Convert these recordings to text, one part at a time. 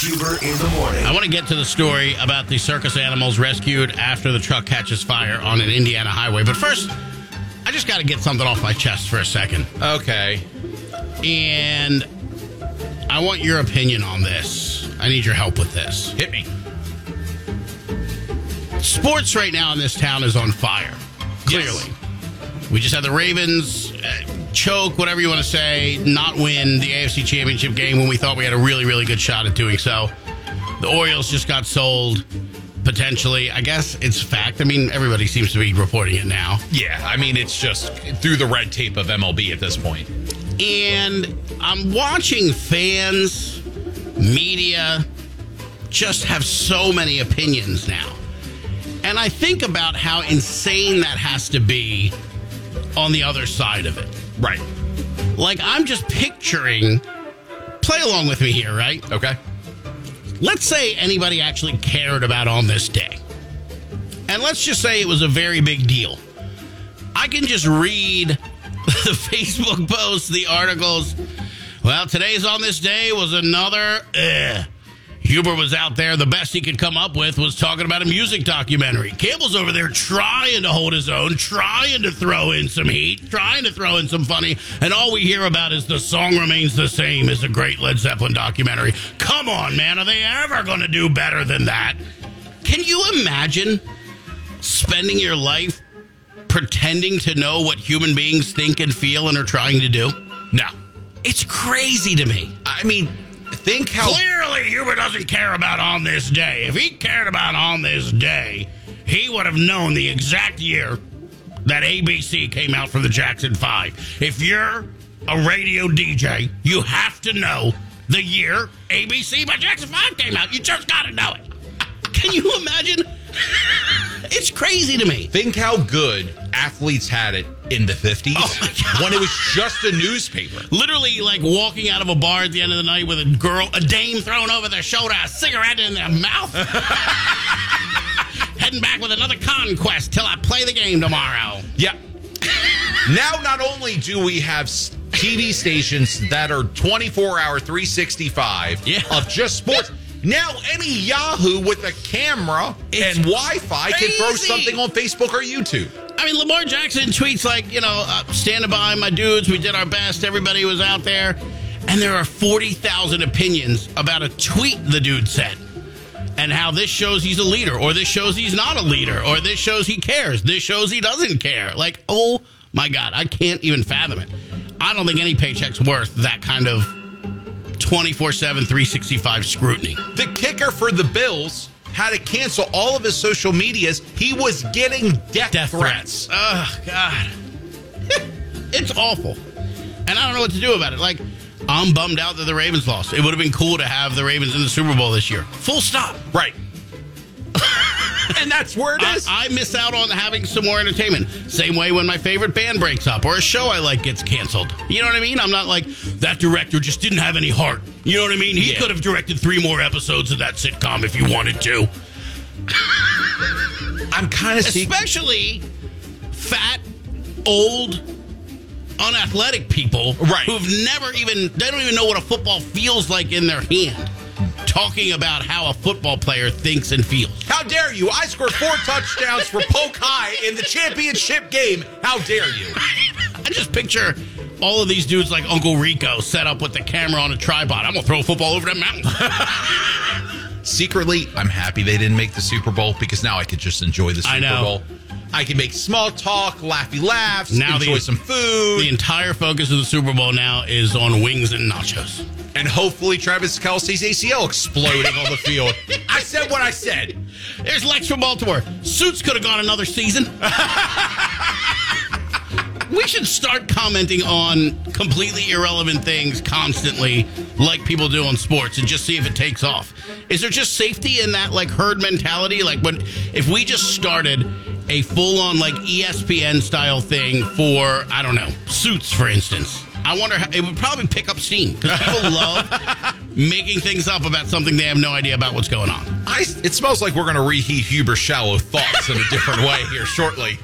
Huber in the morning. I want to get to the story about the circus animals rescued after the truck catches fire on an Indiana highway. But first, I just got to get something off my chest for a second. Okay. And I want your opinion on this. I need your help with this. Hit me. Sports right now in this town is on fire. Clearly. Yes. We just had the Ravens choke, whatever you want to say, not win the AFC Championship game when we thought we had a really, really good shot at doing so. The Orioles just got sold, potentially. I guess it's fact. I mean, everybody seems to be reporting it now. Yeah, I mean, it's just through the red tape of MLB at this point. And I'm watching fans, media, just have so many opinions now. And I think about how insane that has to be on the other side of it. Right. Like, I'm just picturing, play along with me here, right? Okay. Let's say anybody actually cared about on this day. And let's just say it was a very big deal. I can just read the Facebook posts, the articles. Well, today's on this day was another, Huber was out there. The best he could come up with was talking about a music documentary. Cable's over there trying to hold his own, trying to throw in some heat, trying to throw in some funny. And all we hear about is the song remains the same as a great Led Zeppelin documentary. Come on, man. Are they ever going to do better than that? Can you imagine spending your life pretending to know what human beings think and feel and are trying to do? No. It's crazy to me. I mean, think how clearly Huber doesn't care about on this day. If he cared about on this day, he would have known the exact year that ABC came out for the Jackson 5. If you're a radio DJ, you have to know the year ABC by Jackson 5 came out. You just got to know it. Can you imagine? It's crazy to me. Think how good athletes had it in the 50s when it was just a newspaper. Literally like walking out of a bar at the end of the night with a girl, a dame thrown over their shoulder, a cigarette in their mouth. Heading back with another conquest till I play the game tomorrow. Yeah. Now not only do we have TV stations that are 24-hour, 365 of just sports. Now any Yahoo with a camera and Wi-Fi can throw something on Facebook or YouTube. I mean, Lamar Jackson tweets like, you know, standing by my dudes, we did our best, everybody was out there. And there are 40,000 opinions about a tweet the dude said. And how this shows he's a leader, or this shows he's not a leader, or this shows he cares, this shows he doesn't care. Like, oh my God, I can't even fathom it. I don't think any paycheck's worth that kind of 24/7, 365 scrutiny. The kicker for the Bills had to cancel all of his social medias. He was getting death threats. Oh, God. It's awful. And I don't know what to do about it. Like, I'm bummed out that the Ravens lost. It would have been cool to have the Ravens in the Super Bowl this year. Full stop. Right. And that's where it is. I miss out on having some more entertainment. Same way when my favorite band breaks up or a show I like gets canceled. You know what I mean? I'm not like, that director just didn't have any heart. You know what I mean? He could have directed 3 more episodes of that sitcom if he wanted to. I'm kind of especially fat, old, unathletic people who've never even, they don't even know what a football feels like in their hand. Talking about how a football player thinks and feels. How dare you? I scored 4 touchdowns for Poke High in the championship game. How dare you? I just picture all of these dudes like Uncle Rico set up with the camera on a tripod. I'm going to throw a football over that mountain. Secretly, I'm happy they didn't make the Super Bowl because now I could just enjoy the Super Bowl. I can make small talk, laughy laughs, now enjoy some food. The entire focus of the Super Bowl now is on wings and nachos. And hopefully Travis Kelce's ACL exploding on the field. I said what I said. There's Lex from Baltimore. Suits could have gone another season. We should start commenting on completely irrelevant things constantly like people do on sports and just see if it takes off. Is there just safety in that like herd mentality? Like when if we just started a full-on like ESPN style thing for, I don't know, Suits, for instance. I wonder how it would probably pick up steam because people love making things up about something they have no idea about what's going on. It smells like we're going to reheat Huber's shallow thoughts in a different way here shortly.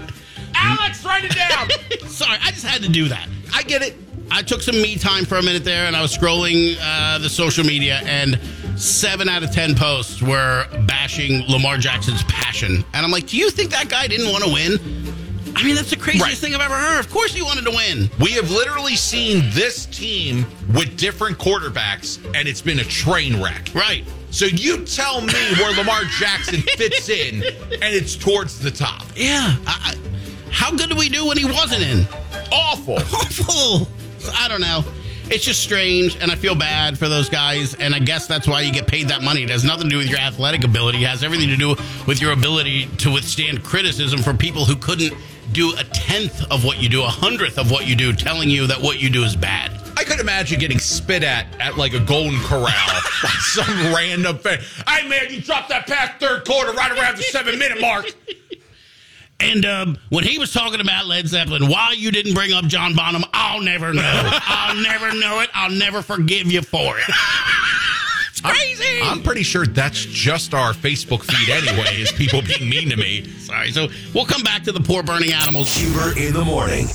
Alex, write it down. Sorry, I just had to do that. I get it. I took some me time for a minute there and I was scrolling the social media and 7 out of 10 posts were bashing Lamar Jackson's passion. And I'm like, do you think that guy didn't want to win? I mean, that's the craziest thing I've ever heard. Of course he wanted to win. We have literally seen this team with different quarterbacks, and it's been a train wreck. Right. So you tell me where Lamar Jackson fits in, and it's towards the top. Yeah. How good did we do when he wasn't in? Awful. Awful. I don't know. It's just strange, and I feel bad for those guys, and I guess that's why you get paid that money. It has nothing to do with your athletic ability. It has everything to do with your ability to withstand criticism from people who couldn't do a 10th of what you do, a 100th of what you do, telling you that what you do is bad. I could imagine getting spit at like a Golden Corral by some random fan. Hey, man, you dropped that pass third quarter right around the 7-minute mark. And when he was talking about Led Zeppelin, why you didn't bring up John Bonham, I'll never know. I'll never know it. I'll never forgive you for it. It's crazy. I'm pretty sure that's just our Facebook feed anyway, is people being mean to me. Sorry. So we'll come back to the poor burning animals. Huber in the morning.